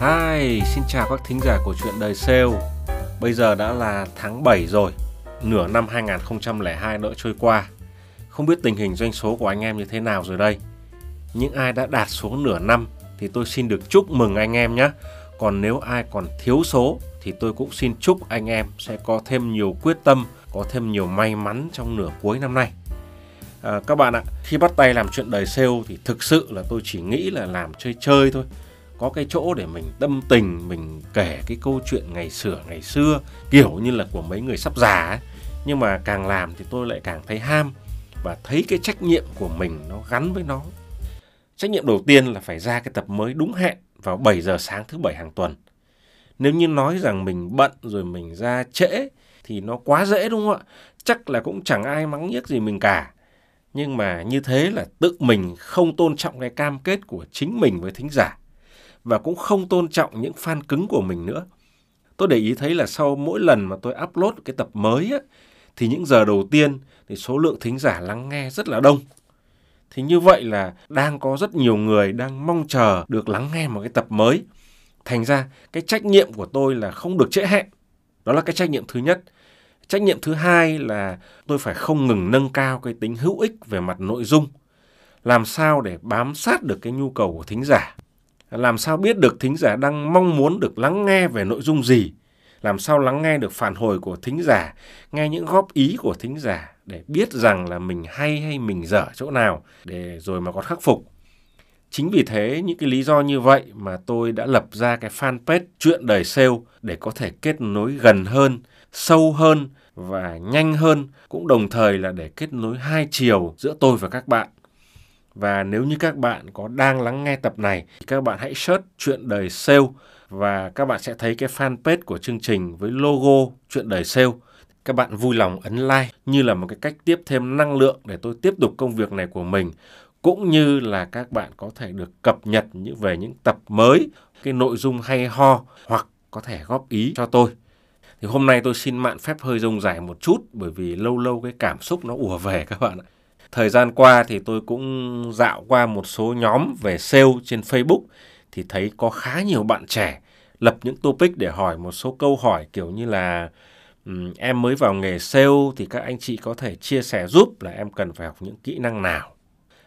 Hi, xin chào các thính giả của Chuyện đời sale. Bây giờ đã là tháng 7 rồi, nửa năm 2002 đã trôi qua. Không biết tình hình doanh số của anh em như thế nào rồi đây. Những ai đã đạt số nửa năm thì tôi xin được chúc mừng anh em nhé. Còn nếu ai còn thiếu số thì tôi cũng xin chúc anh em sẽ có thêm nhiều quyết tâm, có thêm nhiều may mắn trong nửa cuối năm nay. Các bạn ạ, khi bắt tay làm chuyện đời sale thì thực sự là tôi chỉ nghĩ là làm chơi chơi thôi. Có cái chỗ để mình tâm tình, mình kể cái câu chuyện ngày xưa, kiểu như là của mấy người sắp già ấy. Nhưng mà càng làm thì tôi lại càng thấy ham và thấy cái trách nhiệm của mình nó gắn với nó. Trách nhiệm đầu tiên là phải ra cái tập mới đúng hẹn vào 7 giờ sáng thứ 7 hàng tuần. Nếu như nói rằng mình bận rồi mình ra trễ thì nó quá dễ đúng không ạ? Chắc là cũng chẳng ai mắng nhiếc gì mình cả. Nhưng mà như thế là tự mình không tôn trọng cái cam kết của chính mình với thính giả. Và cũng không tôn trọng những fan cứng của mình nữa. Tôi để ý thấy là sau mỗi lần mà tôi upload cái tập mới ấy, thì những giờ đầu tiên thì số lượng thính giả lắng nghe rất là đông. Thì như vậy là đang có rất nhiều người đang mong chờ được lắng nghe một cái tập mới. Thành ra cái trách nhiệm của tôi là không được trễ hẹn. Đó là cái trách nhiệm thứ nhất. Trách nhiệm thứ hai là tôi phải không ngừng nâng cao cái tính hữu ích về mặt nội dung. Làm sao để bám sát được cái nhu cầu của thính giả. Làm sao biết được thính giả đang mong muốn được lắng nghe về nội dung gì? Làm sao lắng nghe được phản hồi của thính giả, nghe những góp ý của thính giả để biết rằng là mình hay mình dở chỗ nào để rồi mà còn khắc phục. Chính vì thế, những cái lý do như vậy mà tôi đã lập ra cái fanpage Chuyện đời sale để có thể kết nối gần hơn, sâu hơn và nhanh hơn, cũng đồng thời là để kết nối hai chiều giữa tôi và các bạn. Và nếu như các bạn có đang lắng nghe tập này thì các bạn hãy search Chuyện đời sale và các bạn sẽ thấy cái fanpage của chương trình với logo Chuyện đời sale. Các bạn vui lòng ấn like như là một cái cách tiếp thêm năng lượng để tôi tiếp tục công việc này của mình, cũng như là các bạn có thể được cập nhật về những tập mới, cái nội dung hay ho hoặc có thể góp ý cho tôi. Thì hôm nay tôi xin mạn phép hơi rông rải một chút bởi vì lâu lâu cái cảm xúc nó ùa về các bạn ạ. Thời gian qua thì tôi cũng dạo qua một số nhóm về sale trên Facebook thì thấy có khá nhiều bạn trẻ lập những topic để hỏi một số câu hỏi kiểu như là em mới vào nghề sale thì các anh chị có thể chia sẻ giúp là em cần phải học những kỹ năng nào,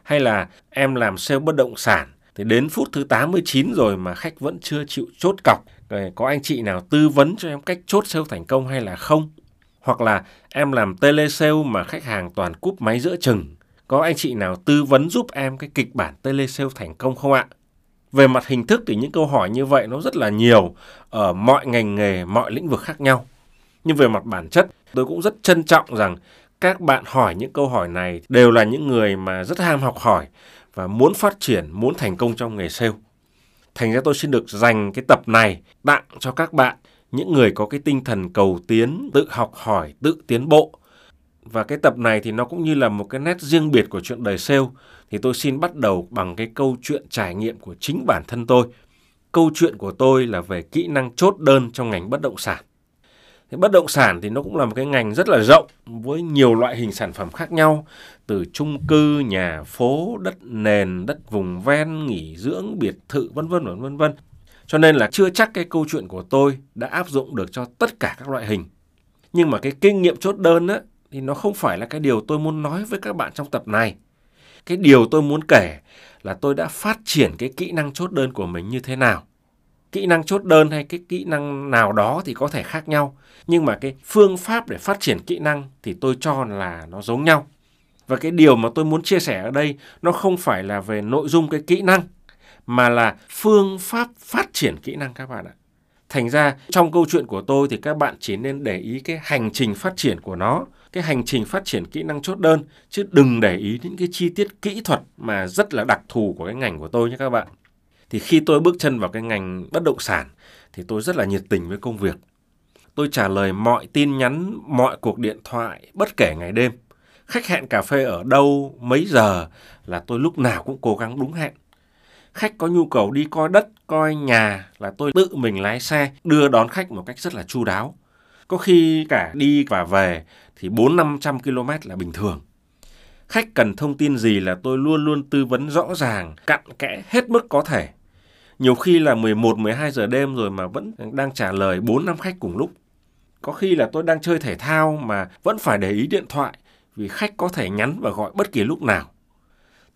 hay là em làm sale bất động sản thì đến phút thứ 89 rồi mà khách vẫn chưa chịu chốt cọc, rồi có anh chị nào tư vấn cho em cách chốt sale thành công hay là không? Hoặc là em làm telesale mà khách hàng toàn cúp máy giữa chừng, có anh chị nào tư vấn giúp em cái kịch bản telesale thành công không ạ? Về mặt hình thức thì những câu hỏi như vậy nó rất là nhiều ở mọi ngành nghề, mọi lĩnh vực khác nhau. Nhưng về mặt bản chất, tôi cũng rất trân trọng rằng các bạn hỏi những câu hỏi này đều là những người mà rất ham học hỏi và muốn phát triển, muốn thành công trong nghề sale. Thành ra tôi xin được dành cái tập này tặng cho các bạn, những người có cái tinh thần cầu tiến, tự học hỏi, tự tiến bộ. Và cái tập này thì nó cũng như là một cái nét riêng biệt của Chuyện đời sale. Thì tôi xin bắt đầu bằng cái câu chuyện trải nghiệm của chính bản thân tôi. Câu chuyện của tôi là về kỹ năng chốt đơn trong ngành bất động sản. Thì bất động sản thì nó cũng là một cái ngành rất là rộng với nhiều loại hình sản phẩm khác nhau. Từ chung cư, nhà phố, đất nền, đất vùng ven, nghỉ dưỡng, biệt thự vân vân. Cho nên là chưa chắc cái câu chuyện của tôi đã áp dụng được cho tất cả các loại hình. Nhưng mà cái kinh nghiệm chốt đơn á, thì nó không phải là cái điều tôi muốn nói với các bạn trong tập này. Cái điều tôi muốn kể là tôi đã phát triển cái kỹ năng chốt đơn của mình như thế nào. Kỹ năng chốt đơn hay cái kỹ năng nào đó thì có thể khác nhau. Nhưng mà cái phương pháp để phát triển kỹ năng thì tôi cho là nó giống nhau. Và cái điều mà tôi muốn chia sẻ ở đây nó không phải là về nội dung cái kỹ năng, mà là phương pháp phát triển kỹ năng các bạn ạ. Thành ra trong câu chuyện của tôi thì các bạn chỉ nên để ý cái hành trình phát triển của nó, cái hành trình phát triển kỹ năng chốt đơn, chứ đừng để ý những cái chi tiết kỹ thuật mà rất là đặc thù của cái ngành của tôi nhé các bạn. Thì khi tôi bước chân vào cái ngành bất động sản thì tôi rất là nhiệt tình với công việc. Tôi trả lời mọi tin nhắn, mọi cuộc điện thoại, bất kể ngày đêm. Khách hẹn cà phê ở đâu, mấy giờ là tôi lúc nào cũng cố gắng đúng hẹn. Khách có nhu cầu đi coi đất, coi nhà là tôi tự mình lái xe đưa đón khách một cách rất là chu đáo. Có khi cả đi và về thì 400-500 km là bình thường. Khách cần thông tin gì là tôi luôn luôn tư vấn rõ ràng, cặn kẽ hết mức có thể. Nhiều khi là 11-12 giờ đêm rồi mà vẫn đang trả lời 4-5 khách cùng lúc. Có khi là tôi đang chơi thể thao mà vẫn phải để ý điện thoại vì khách có thể nhắn và gọi bất kỳ lúc nào.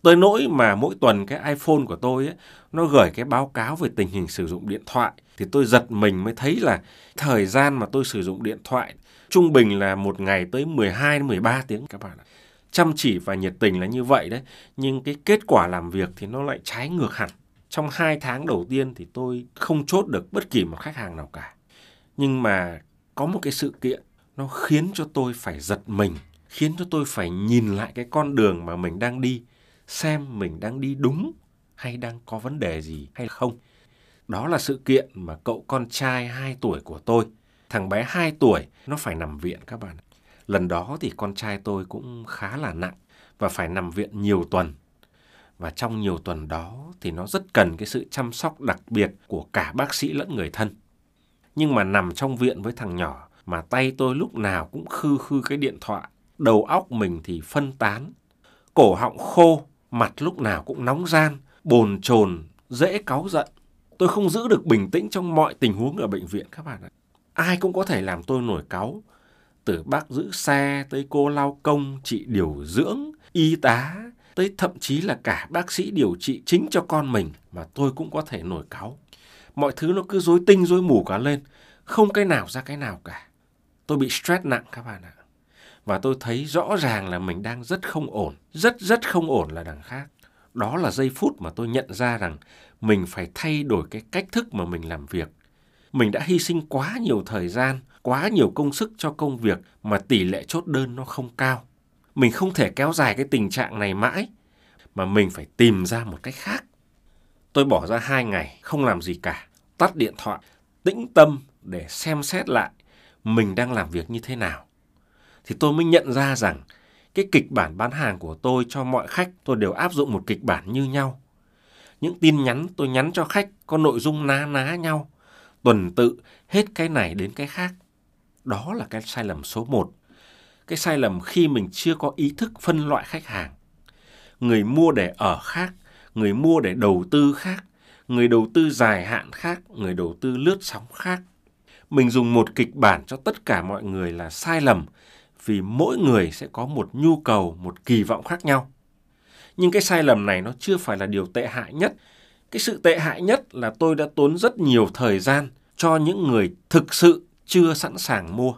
Tới nỗi mà mỗi tuần cái iPhone của tôi ấy, nó gửi cái báo cáo về tình hình sử dụng điện thoại. Thì tôi giật mình mới thấy là thời gian mà tôi sử dụng điện thoại trung bình là một ngày tới 12-13 tiếng các bạn ạ. Chăm chỉ và nhiệt tình là như vậy đấy. Nhưng cái kết quả làm việc thì nó lại trái ngược hẳn. Trong 2 tháng đầu tiên thì tôi không chốt được bất kỳ một khách hàng nào cả. Nhưng mà có một cái sự kiện nó khiến cho tôi phải giật mình, khiến cho tôi phải nhìn lại cái con đường mà mình đang đi, xem mình đang đi đúng hay đang có vấn đề gì hay không. Đó là sự kiện mà cậu con trai 2 tuổi của tôi, thằng bé 2 tuổi, nó phải nằm viện các bạn. Lần đó thì con trai tôi cũng khá là nặng và phải nằm viện nhiều tuần. Và trong nhiều tuần đó thì nó rất cần cái sự chăm sóc đặc biệt của cả bác sĩ lẫn người thân. Nhưng mà nằm trong viện với thằng nhỏ mà tay tôi lúc nào cũng khư khư cái điện thoại, đầu óc mình thì phân tán, cổ họng khô, mặt lúc nào cũng nóng ran, bồn chồn, dễ cáu giận. Tôi không giữ được bình tĩnh trong mọi tình huống ở bệnh viện các bạn ạ. Ai cũng có thể làm tôi nổi cáu. Từ bác giữ xe tới cô lao công, chị điều dưỡng, y tá, tới thậm chí là cả bác sĩ điều trị chính cho con mình mà tôi cũng có thể nổi cáu. Mọi thứ nó cứ rối tinh rối mù cả lên, không cái nào ra cái nào cả. Tôi bị stress nặng các bạn ạ. Và tôi thấy rõ ràng là mình đang rất không ổn, rất không ổn là đằng khác. Đó là giây phút mà tôi nhận ra rằng mình phải thay đổi cái cách thức mà mình làm việc. Mình đã hy sinh quá nhiều thời gian, quá nhiều công sức cho công việc mà tỷ lệ chốt đơn nó không cao. Mình không thể kéo dài cái tình trạng này mãi, mà mình phải tìm ra một cách khác. Tôi bỏ ra 2 ngày, không làm gì cả, tắt điện thoại, tĩnh tâm để xem xét lại mình đang làm việc như thế nào. Thì tôi mới nhận ra rằng cái kịch bản bán hàng của tôi cho mọi khách tôi đều áp dụng một kịch bản như nhau. Những tin nhắn tôi nhắn cho khách có nội dung ná ná nhau, tuần tự hết cái này đến cái khác. Đó là cái sai lầm số 1. Cái sai lầm khi mình chưa có ý thức phân loại khách hàng. Người mua để ở khác, người mua để đầu tư khác, người đầu tư dài hạn khác, người đầu tư lướt sóng khác. Mình dùng một kịch bản cho tất cả mọi người là sai lầm, vì mỗi người sẽ có một nhu cầu, một kỳ vọng khác nhau. Nhưng cái sai lầm này nó chưa phải là điều tệ hại nhất. Cái sự tệ hại nhất là tôi đã tốn rất nhiều thời gian cho những người thực sự chưa sẵn sàng mua.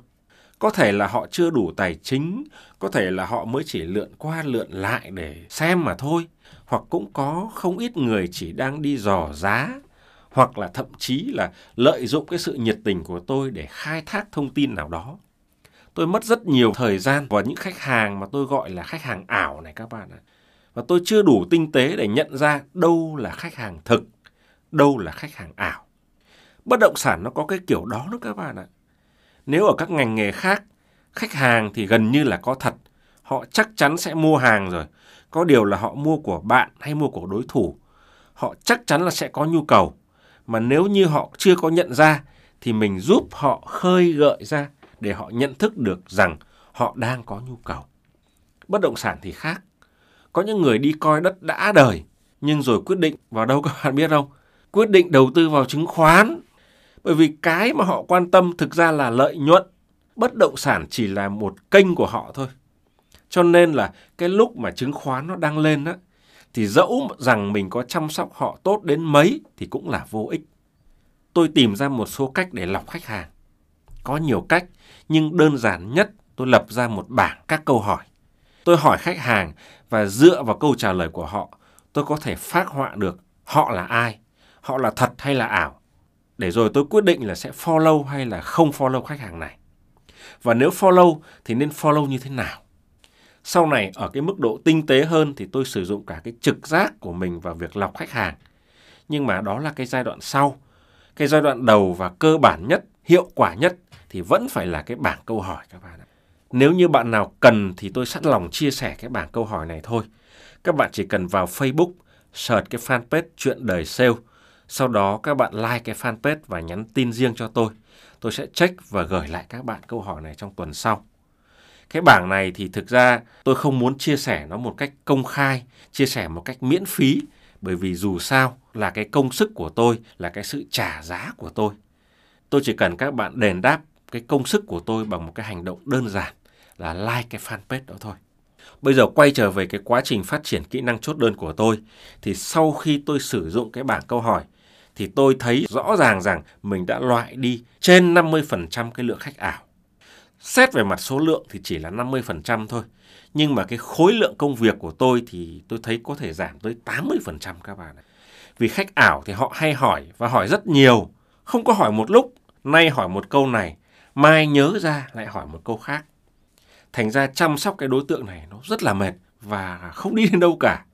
Có thể là họ chưa đủ tài chính, có thể là họ mới chỉ lượn qua lượn lại để xem mà thôi. Hoặc cũng có không ít người chỉ đang đi dò giá, hoặc là thậm chí là lợi dụng cái sự nhiệt tình của tôi để khai thác thông tin nào đó. Tôi mất rất nhiều thời gian vào những khách hàng mà tôi gọi là khách hàng ảo này các bạn ạ. Và tôi chưa đủ tinh tế để nhận ra đâu là khách hàng thực, đâu là khách hàng ảo. Bất động sản nó có cái kiểu đó nữa các bạn ạ. Nếu ở các ngành nghề khác, khách hàng thì gần như là có thật. Họ chắc chắn sẽ mua hàng rồi. Có điều là họ mua của bạn hay mua của đối thủ. Họ chắc chắn là sẽ có nhu cầu. Mà nếu như họ chưa có nhận ra, thì mình giúp họ khơi gợi ra để họ nhận thức được rằng họ đang có nhu cầu. Bất động sản thì khác. Có những người đi coi đất đã đời, nhưng rồi quyết định vào đâu các bạn biết không? Quyết định đầu tư vào chứng khoán. Bởi vì cái mà họ quan tâm thực ra là lợi nhuận. Bất động sản chỉ là một kênh của họ thôi. Cho nên là cái lúc mà chứng khoán nó đang lên đó, thì dẫu rằng mình có chăm sóc họ tốt đến mấy thì cũng là vô ích. Tôi tìm ra một số cách để lọc khách hàng. Có nhiều cách, nhưng đơn giản nhất tôi lập ra một bảng các câu hỏi. Tôi hỏi khách hàng và dựa vào câu trả lời của họ, tôi có thể phác họa được họ là ai, họ là thật hay là ảo. Để rồi tôi quyết định là sẽ follow hay là không follow khách hàng này. Và nếu follow thì nên follow như thế nào? Sau này ở cái mức độ tinh tế hơn thì tôi sử dụng cả cái trực giác của mình vào việc lọc khách hàng. Nhưng mà đó là cái giai đoạn sau. Cái giai đoạn đầu và cơ bản nhất, hiệu quả nhất thì vẫn phải là cái bảng câu hỏi các bạn ạ. Nếu như bạn nào cần thì tôi sẵn lòng chia sẻ cái bảng câu hỏi này thôi. Các bạn chỉ cần vào Facebook, search cái fanpage Chuyện Đời Sale. Sau đó các bạn like cái fanpage và nhắn tin riêng cho tôi. Tôi sẽ check và gửi lại các bạn câu hỏi này trong tuần sau. Cái bảng này thì thực ra tôi không muốn chia sẻ nó một cách công khai, chia sẻ một cách miễn phí. Bởi vì dù sao là cái công sức của tôi, là cái sự trả giá của tôi. Tôi chỉ cần các bạn đền đáp cái công sức của tôi bằng một cái hành động đơn giản là like cái fanpage đó thôi. Bây giờ quay trở về cái quá trình phát triển kỹ năng chốt đơn của tôi, thì sau khi tôi sử dụng cái bảng câu hỏi thì tôi thấy rõ ràng rằng mình đã loại đi trên 50% cái lượng khách ảo. Xét về mặt số lượng thì chỉ là 50% thôi, nhưng mà cái khối lượng công việc của tôi thì tôi thấy có thể giảm tới 80% các bạn ạ. Vì khách ảo thì họ hay hỏi và hỏi rất nhiều, không có hỏi một lúc, nay hỏi một câu này, mai nhớ ra lại hỏi một câu khác. Thành ra chăm sóc cái đối tượng này nó rất là mệt và không đi đến đâu cả.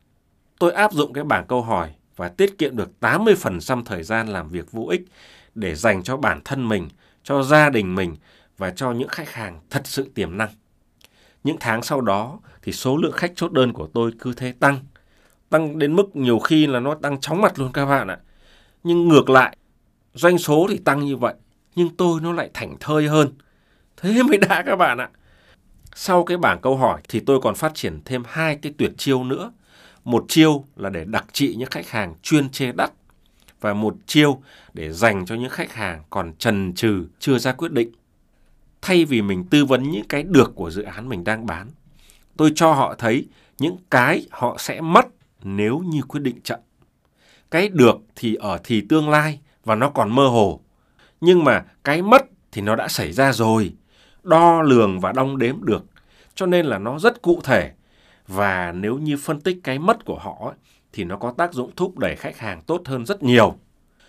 Tôi áp dụng cái bảng câu hỏi và tiết kiệm được 80% thời gian làm việc vô ích để dành cho bản thân mình, cho gia đình mình và cho những khách hàng thật sự tiềm năng. Những tháng sau đó thì số lượng khách chốt đơn của tôi cứ thế tăng. Tăng đến mức nhiều khi là nó tăng chóng mặt luôn các bạn ạ. Nhưng ngược lại, doanh số thì tăng như vậy, nhưng tôi nó lại thảnh thơi hơn. Thế mới đã các bạn ạ. Sau cái bảng câu hỏi thì tôi còn phát triển thêm 2 cái tuyệt chiêu nữa. Một chiêu là để đặc trị những khách hàng chuyên chê đắt, và một chiêu để dành cho những khách hàng còn chần chừ chưa ra quyết định. Thay vì mình tư vấn những cái được của dự án mình đang bán, tôi cho họ thấy những cái họ sẽ mất nếu như quyết định chậm. Cái được thì ở thì tương lai và nó còn mơ hồ, nhưng mà cái mất thì nó đã xảy ra rồi, đo lường và đong đếm được, cho nên là nó rất cụ thể. Và nếu như phân tích cái mất của họ thì nó có tác dụng thúc đẩy khách hàng tốt hơn rất nhiều.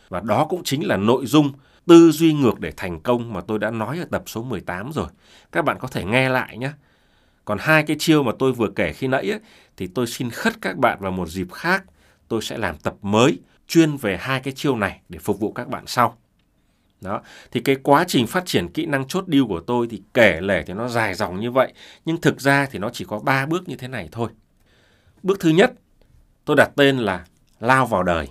Và đó cũng chính là nội dung tư duy ngược để thành công mà tôi đã nói ở tập số 18 rồi. Các bạn có thể nghe lại nhé. Còn 2 cái chiêu mà tôi vừa kể khi nãy ấy, thì tôi xin khất các bạn vào một dịp khác. Tôi sẽ làm tập mới chuyên về 2 cái chiêu này để phục vụ các bạn sau. Đó. Thì cái quá trình phát triển kỹ năng chốt deal của tôi thì kể lể thì nó dài dòng như vậy, nhưng thực ra thì nó chỉ có 3 bước như thế này thôi. Bước thứ nhất, tôi đặt tên là lao vào đời.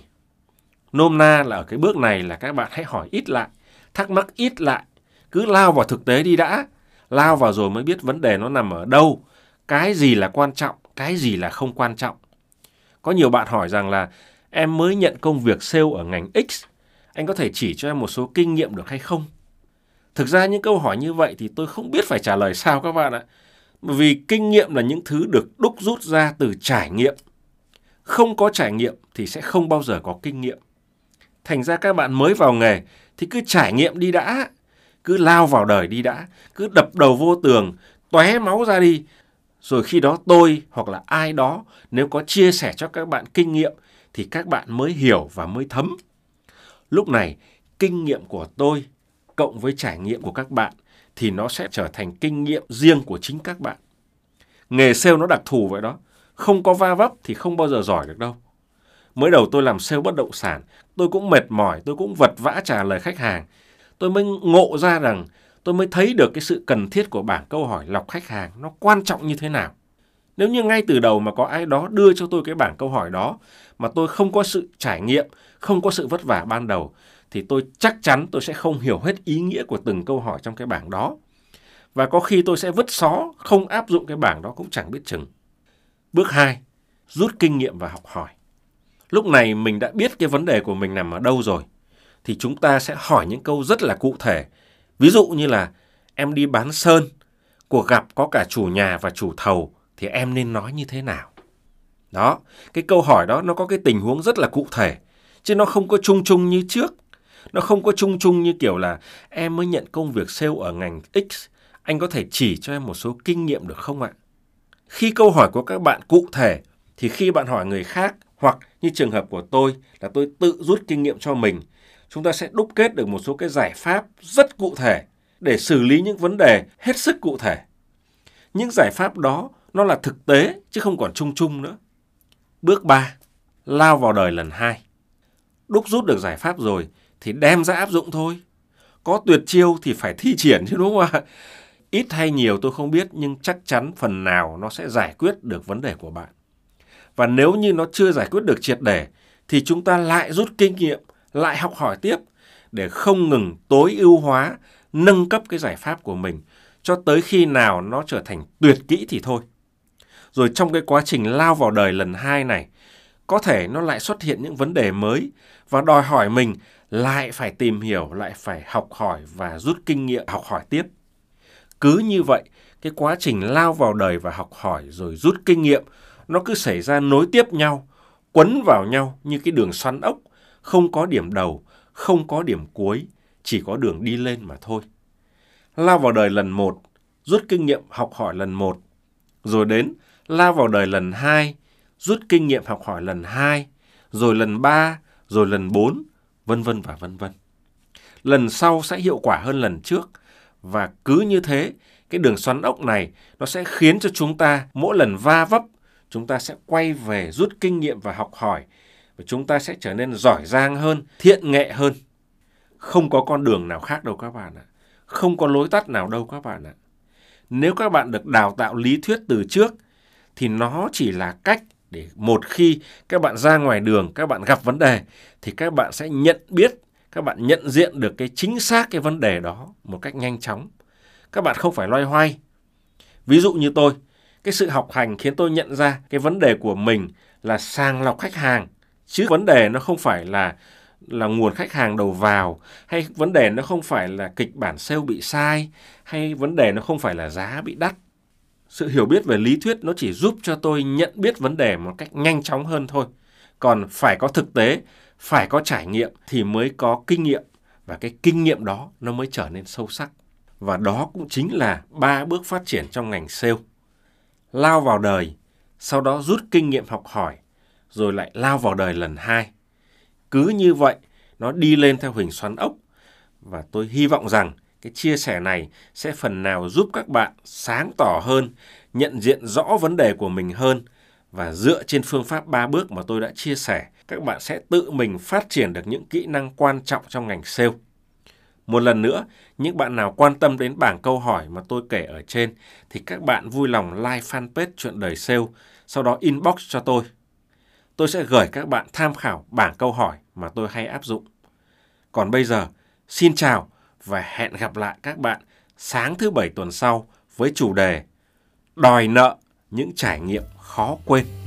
Nôm na là ở cái bước này là các bạn hãy hỏi ít lại, thắc mắc ít lại, cứ lao vào thực tế đi đã. Lao vào rồi mới biết vấn đề nó nằm ở đâu, cái gì là quan trọng, cái gì là không quan trọng. Có nhiều bạn hỏi rằng là em mới nhận công việc sale ở ngành X, anh có thể chỉ cho em một số kinh nghiệm được hay không? Thực ra những câu hỏi như vậy thì tôi không biết phải trả lời sao các bạn ạ. Vì kinh nghiệm là những thứ được đúc rút ra từ trải nghiệm. Không có trải nghiệm thì sẽ không bao giờ có kinh nghiệm. Thành ra các bạn mới vào nghề thì cứ trải nghiệm đi đã, cứ lao vào đời đi đã, cứ đập đầu vô tường, tóe máu ra đi. Rồi khi đó tôi hoặc là ai đó nếu có chia sẻ cho các bạn kinh nghiệm thì các bạn mới hiểu và mới thấm. Lúc này, kinh nghiệm của tôi cộng với trải nghiệm của các bạn thì nó sẽ trở thành kinh nghiệm riêng của chính các bạn. Nghề sale nó đặc thù vậy đó. Không có va vấp thì không bao giờ giỏi được đâu. Mới đầu tôi làm sale bất động sản, tôi cũng mệt mỏi, tôi cũng vật vã trả lời khách hàng. Tôi mới ngộ ra rằng, tôi mới thấy được cái sự cần thiết của bảng câu hỏi lọc khách hàng nó quan trọng như thế nào. Nếu như ngay từ đầu mà có ai đó đưa cho tôi cái bảng câu hỏi đó mà tôi không có sự trải nghiệm, không có sự vất vả ban đầu thì tôi chắc chắn tôi sẽ không hiểu hết ý nghĩa của từng câu hỏi trong cái bảng đó. Và có khi tôi sẽ vứt xó, không áp dụng cái bảng đó cũng chẳng biết chừng. Bước 2, rút kinh nghiệm và học hỏi. Lúc này mình đã biết cái vấn đề của mình nằm ở đâu rồi thì chúng ta sẽ hỏi những câu rất là cụ thể. Ví dụ như là em đi bán sơn, cuộc gặp có cả chủ nhà và chủ thầu thì em nên nói như thế nào? Đó, cái câu hỏi đó nó có cái tình huống rất là cụ thể, chứ nó không có chung chung như trước. Nó không có chung chung như kiểu là em mới nhận công việc sale ở ngành X, anh có thể chỉ cho em một số kinh nghiệm được không ạ? Khi câu hỏi của các bạn cụ thể, thì khi bạn hỏi người khác, hoặc như trường hợp của tôi là tôi tự rút kinh nghiệm cho mình, chúng ta sẽ đúc kết được một số cái giải pháp rất cụ thể để xử lý những vấn đề hết sức cụ thể. Những giải pháp đó nó là thực tế chứ không còn chung chung nữa. Bước 3. Lao vào đời lần 2. Đúc rút được giải pháp rồi thì đem ra áp dụng thôi. Có tuyệt chiêu thì phải thi triển chứ, đúng không ạ? Ít hay nhiều tôi không biết, nhưng chắc chắn phần nào nó sẽ giải quyết được vấn đề của bạn. Và nếu như nó chưa giải quyết được triệt để thì chúng ta lại rút kinh nghiệm, lại học hỏi tiếp để không ngừng tối ưu hóa, nâng cấp cái giải pháp của mình cho tới khi nào nó trở thành tuyệt kỹ thì thôi. Rồi trong cái quá trình lao vào đời lần 2 này, có thể nó lại xuất hiện những vấn đề mới và đòi hỏi mình lại phải tìm hiểu, lại phải học hỏi và rút kinh nghiệm, học hỏi tiếp. Cứ như vậy, cái quá trình lao vào đời và học hỏi rồi rút kinh nghiệm nó cứ xảy ra nối tiếp nhau, quấn vào nhau như cái đường xoắn ốc, không có điểm đầu, không có điểm cuối, chỉ có đường đi lên mà thôi. Lao vào đời lần 1, rút kinh nghiệm học hỏi lần 1, rồi đến lao vào đời lần 2, rút kinh nghiệm học hỏi lần 2, rồi lần 3, rồi lần 4, vân vân và vân vân. Lần sau sẽ hiệu quả hơn lần trước, và cứ như thế, cái đường xoắn ốc này nó sẽ khiến cho chúng ta mỗi lần va vấp, chúng ta sẽ quay về rút kinh nghiệm và học hỏi, và chúng ta sẽ trở nên giỏi giang hơn, thiện nghệ hơn. Không có con đường nào khác đâu các bạn ạ. Không có lối tắt nào đâu các bạn ạ. Nếu các bạn được đào tạo lý thuyết từ trước thì nó chỉ là cách để một khi các bạn ra ngoài đường, các bạn gặp vấn đề thì các bạn sẽ nhận biết, các bạn nhận diện được cái chính xác cái vấn đề đó một cách nhanh chóng. Các bạn không phải loay hoay. Ví dụ như tôi, cái sự học hành khiến tôi nhận ra cái vấn đề của mình là sàng lọc khách hàng, chứ vấn đề nó không phải là nguồn khách hàng đầu vào, hay vấn đề nó không phải là kịch bản sale bị sai, hay vấn đề nó không phải là giá bị đắt. Sự hiểu biết về lý thuyết nó chỉ giúp cho tôi nhận biết vấn đề một cách nhanh chóng hơn thôi. Còn phải có thực tế, phải có trải nghiệm thì mới có kinh nghiệm, và cái kinh nghiệm đó nó mới trở nên sâu sắc. Và đó cũng chính là 3 bước phát triển trong ngành sale. Lao vào đời, sau đó rút kinh nghiệm học hỏi, rồi lại lao vào đời lần 2. Cứ như vậy, nó đi lên theo hình xoắn ốc. Và tôi hy vọng rằng cái chia sẻ này sẽ phần nào giúp các bạn sáng tỏ hơn, nhận diện rõ vấn đề của mình hơn. Và dựa trên phương pháp 3 bước mà tôi đã chia sẻ, các bạn sẽ tự mình phát triển được những kỹ năng quan trọng trong ngành sale. Một lần nữa, những bạn nào quan tâm đến bảng câu hỏi mà tôi kể ở trên thì các bạn vui lòng like fanpage Chuyện Đời Sale, sau đó inbox cho tôi. Tôi sẽ gửi các bạn tham khảo bảng câu hỏi mà tôi hay áp dụng. Còn bây giờ, xin chào và hẹn gặp lại các bạn sáng thứ 7 tuần sau với chủ đề Đòi nợ, những trải nghiệm khó quên.